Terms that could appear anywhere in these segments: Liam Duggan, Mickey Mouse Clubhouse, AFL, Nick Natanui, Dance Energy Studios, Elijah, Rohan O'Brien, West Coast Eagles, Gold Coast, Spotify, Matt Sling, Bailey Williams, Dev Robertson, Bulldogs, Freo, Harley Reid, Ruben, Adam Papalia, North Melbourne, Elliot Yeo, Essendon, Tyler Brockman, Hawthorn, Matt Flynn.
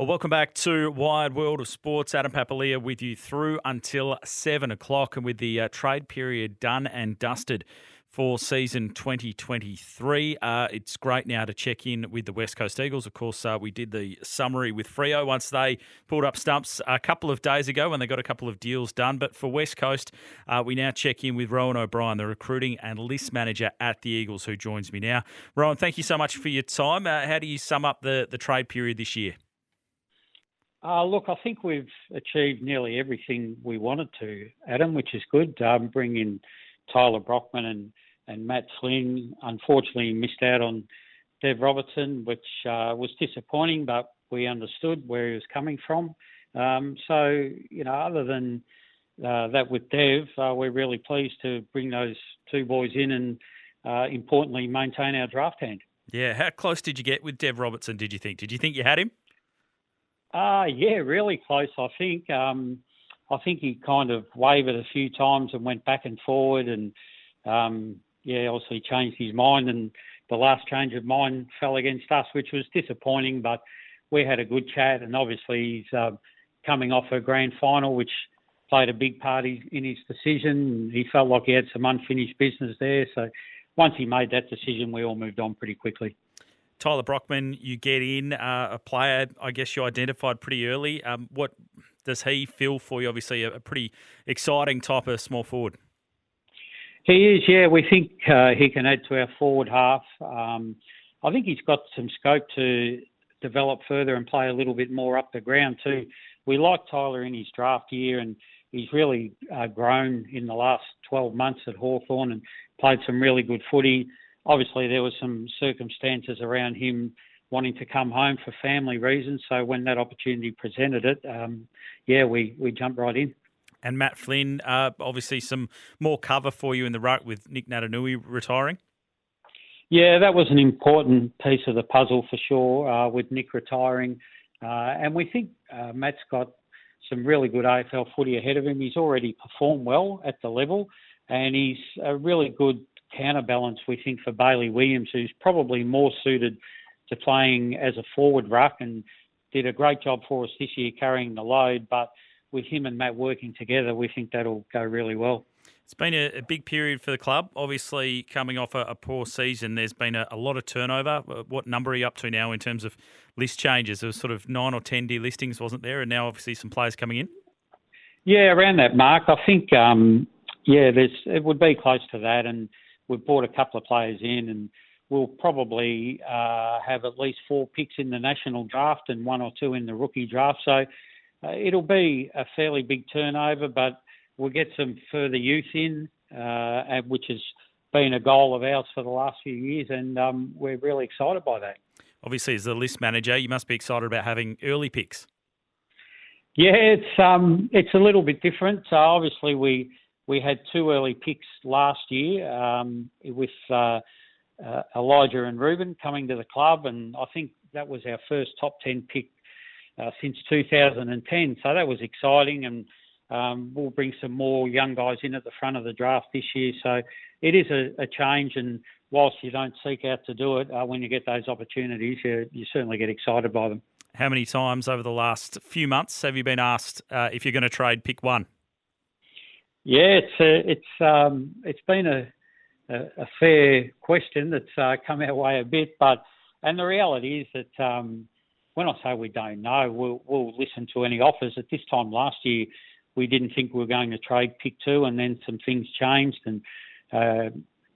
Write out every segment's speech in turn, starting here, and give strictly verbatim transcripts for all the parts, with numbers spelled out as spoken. Well, welcome back to Wide World of Sports. Adam Papalia with you through until seven o'clock, and with the uh, trade period done and dusted for season twenty twenty-three. Uh, it's great now to check in with the West Coast Eagles. Of course, uh, we did the summary with Freo once they pulled up stumps a couple of days ago when they got a couple of deals done. But for West Coast, uh, we now check in with Rohan O'Brien, the recruiting and list manager at the Eagles, who joins me now. Rohan, thank you so much for your time. Uh, how do you sum up the, the trade period this year? Uh, look, I think we've achieved nearly everything we wanted to, Adam, which is good. Um, bring in Tyler Brockman and, and Matt Sling. Unfortunately, missed out on Dev Robertson, which uh, was disappointing, but we understood where he was coming from. Um, so, you know, other than uh, that with Dev, uh, we're really pleased to bring those two boys in and, uh, importantly, maintain our draft hand. Yeah, how close did you get with Dev Robertson, did you think? Did you think you had him? Uh, yeah, really close, I think. Um, I think he kind of wavered a few times and went back and forward and, um, yeah, obviously changed his mind, and the last change of mind fell against us, which was disappointing, but we had a good chat, and obviously he's uh, coming off a grand final, which played a big part in his decision. He felt like he had some unfinished business there. So once he made that decision, we all moved on pretty quickly. Tyler Brockman, you get in, uh, a player I guess you identified pretty early. Um, what does he feel for you? Obviously a, a pretty exciting type of small forward. He is, yeah. We think uh, he can add to our forward half. Um, I think he's got some scope to develop further and play a little bit more up the ground too. We like Tyler in his draft year, and he's really uh, grown in the last twelve months at Hawthorn and played some really good footy. Obviously, there were some circumstances around him wanting to come home for family reasons. So when that opportunity presented it, um, yeah, we, we jumped right in. And Matt Flynn, uh, obviously some more cover for you in the ruck with Nick Natanui retiring. Yeah, that was an important piece of the puzzle for sure, uh, with Nick retiring. Uh, and we think uh, Matt's got some really good A F L footy ahead of him. He's already performed well at the level, and he's a really good counterbalance, we think, for Bailey Williams, who's probably more suited to playing as a forward ruck, and did a great job for us this year carrying the load. But with him and Matt working together, we think that'll go really well. It's been a, a big period for the club. Obviously, coming off a, a poor season, there's been a, a lot of turnover. What number are you up to now in terms of list changes? There was sort of nine or ten delistings, wasn't there? And now, obviously, some players coming in. Yeah, around that mark. I think, um, yeah, there's it would be close to that. And we've brought a couple of players in, and we'll probably uh, have at least four picks in the national draft and one or two in the rookie draft. So uh, it'll be a fairly big turnover, but we'll get some further youth in, uh, which has been a goal of ours for the last few years, and um, we're really excited by that. Obviously, as the list manager, you must be excited about having early picks. Yeah, it's um, it's a little bit different. So obviously, we... We had two early picks last year um, with uh, uh, Elijah and Ruben coming to the club, and I think that was our first top ten pick uh, since two thousand ten. So that was exciting, and um, we'll bring some more young guys in at the front of the draft this year. So it is a, a change, and whilst you don't seek out to do it, uh, when you get those opportunities, you, you certainly get excited by them. How many times over the last few months have you been asked uh, if you're going to trade pick one? Yeah, it's a, it's um, it's been a, a, a fair question that's uh, come our way a bit, but and the reality is that um, when I say we don't know, we'll, we'll listen to any offers. At this time last year, we didn't think we were going to trade pick two, and then some things changed and uh,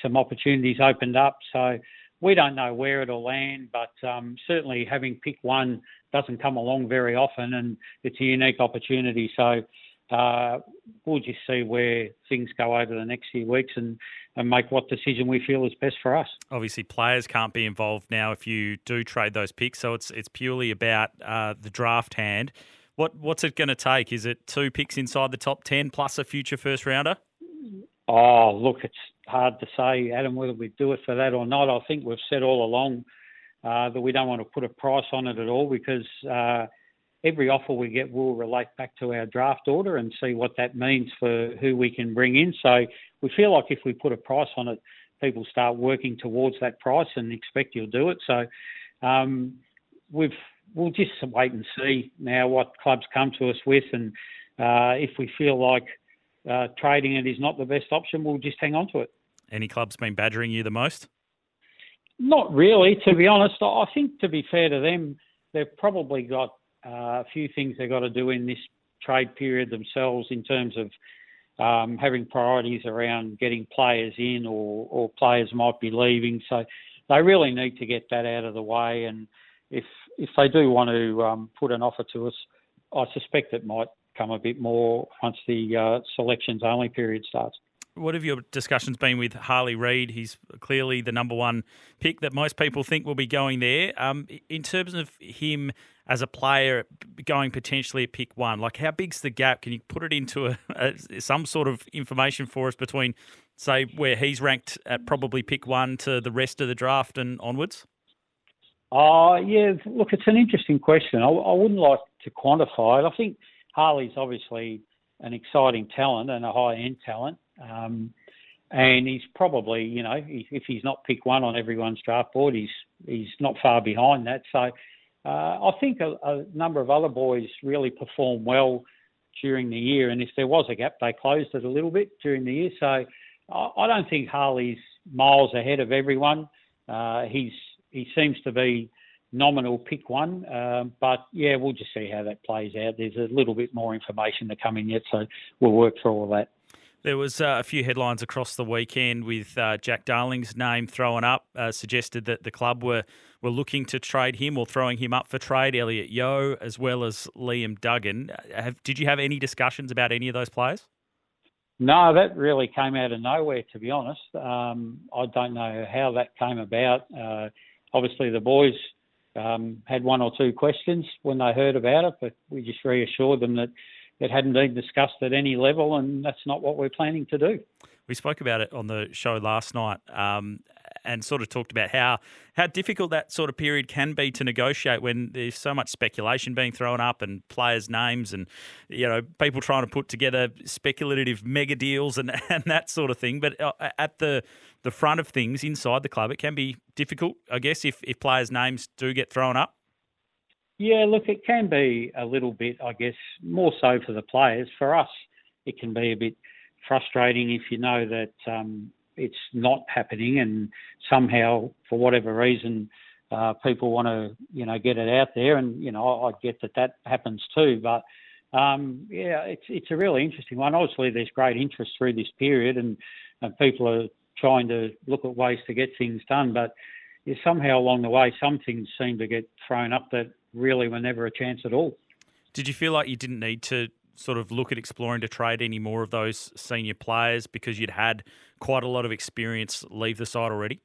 some opportunities opened up. So we don't know where it'll land, but um, certainly having pick one doesn't come along very often, and it's a unique opportunity. So. Uh, we'll just see where things go over the next few weeks and, and make what decision we feel is best for us. Obviously, players can't be involved now if you do trade those picks, so it's it's purely about uh, the draft hand. What What's it going to take? Is it two picks inside the top ten plus a future first-rounder? Oh, look, it's hard to say, Adam, whether we do it for that or not. I think we've said all along uh, that we don't want to put a price on it at all, because uh, every offer we get will relate back to our draft order and see what that means for who we can bring in. So we feel like if we put a price on it, people start working towards that price and expect you'll do it. So um, we've we'll just wait and see now what clubs come to us with, and uh, if we feel like uh, trading it is not the best option, we'll just hang on to it. Any clubs been badgering you the most? Not really, to be honest. I think, to be fair to them, they've probably got uh, a few things they've got to do in this trade period themselves in terms of um, having priorities around getting players in, or, or players might be leaving. So they really need to get that out of the way. And if if they do want to um, put an offer to us, I suspect it might come a bit more once the uh, selections only period starts. What have your discussions been with Harley Reid? He's clearly the number one pick that most people think will be going there. Um, in terms of him as a player going potentially at pick one, like how big's the gap? Can you put it into a, a, some sort of information for us between, say, where he's ranked at probably pick one to the rest of the draft and onwards? Uh, yeah, look, it's an interesting question. I, I wouldn't like to quantify it. I think Harley's obviously an exciting talent and a high-end talent. Um, and he's probably, you know, if he's not pick one on everyone's draft board, he's he's not far behind that. So uh, I think a, a number of other boys really perform well during the year. And if there was a gap, they closed it a little bit during the year. So I, I don't think Harley's miles ahead of everyone. Uh, he's he seems to be nominal pick one. Um, but, yeah, we'll just see how that plays out. There's a little bit more information to come in yet, so we'll work through all that. There was uh, a few headlines across the weekend with uh, Jack Darling's name thrown up, uh, suggested that the club were, were looking to trade him or throwing him up for trade, Elliot Yeo, as well as Liam Duggan. Have, did you have any discussions about any of those players? No, that really came out of nowhere, to be honest. Um, I don't know how that came about. Uh, obviously, the boys um, had one or two questions when they heard about it, but we just reassured them that it hadn't been discussed at any level, and that's not what we're planning to do. We spoke about it on the show last night um, and sort of talked about how, how difficult that sort of period can be to negotiate when there's so much speculation being thrown up and players' names and, you know, people trying to put together speculative mega deals and, and that sort of thing. But at the, the front of things inside the club, it can be difficult, I guess, if, if players' names do get thrown up. Yeah, look, it can be a little bit, I guess, more so for the players. For us, it can be a bit frustrating if you know that um, it's not happening, and somehow, for whatever reason, uh, people want to, you know, get it out there. And you know, I, I get that that happens too. But um, yeah, it's it's a really interesting one. Obviously, there's great interest through this period, and, and people are trying to look at ways to get things done. But yeah, somehow along the way, some things seem to get thrown up that really were never a chance at all. Did you feel like you didn't need to sort of look at exploring to trade any more of those senior players because you'd had quite a lot of experience leave the side already?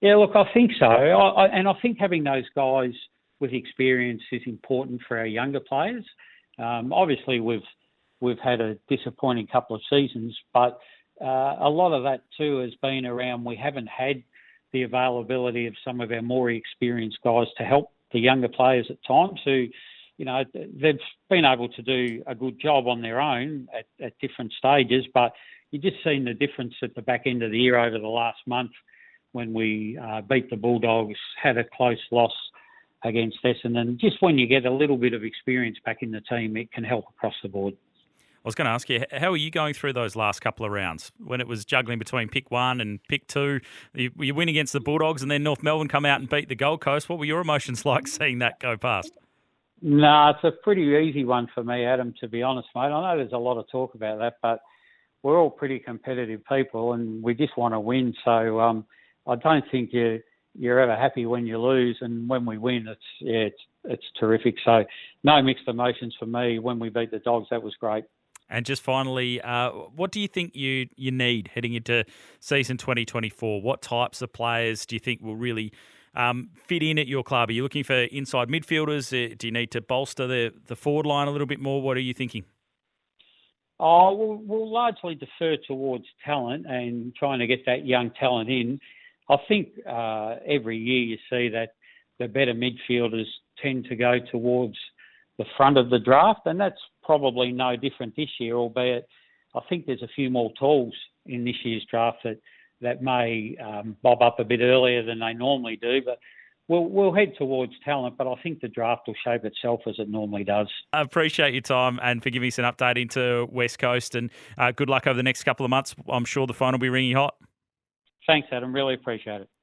Yeah, look, I think so. I, I, and I think having those guys with experience is important for our younger players. Um, obviously, we've we've had a disappointing couple of seasons, but uh, a lot of that too has been around we haven't had the availability of some of our more experienced guys to help the younger players at times who, you know, they've been able to do a good job on their own at, at different stages, but you've just seen the difference at the back end of the year over the last month when we uh, beat the Bulldogs, had a close loss against Essendon. Just when you get a little bit of experience back in the team, it can help across the board. I was going to ask you, how are you going through those last couple of rounds when it was juggling between pick one and pick two? You, you win against the Bulldogs and then North Melbourne come out and beat the Gold Coast. What were your emotions like seeing that go past? No, nah, it's a pretty easy one for me, Adam, to be honest, mate. I know there's a lot of talk about that, but we're all pretty competitive people and we just want to win. So um, I don't think you're, you're ever happy when you lose, and when we win, it's, yeah, it's, it's terrific. So no mixed emotions for me. When we beat the Dogs, that was great. And just finally, uh, what do you think you, you need heading into season twenty twenty-four? What types of players do you think will really um, fit in at your club? Are you looking for inside midfielders? Do you need to bolster the, the forward line a little bit more? What are you thinking? Oh, we'll, we'll largely defer towards talent and trying to get that young talent in. I think uh, every year you see that the better midfielders tend to go towards the front of the draft, and that's probably no different this year, albeit I think there's a few more tools in this year's draft that, that may um, bob up a bit earlier than they normally do. But We'll, we'll head towards talent, but I think the draft will shape itself as it normally does. I appreciate your time and for giving us an update into West Coast, and uh, good luck over the next couple of months. I'm sure the phone will be ringing hot. Thanks, Adam. Really appreciate it.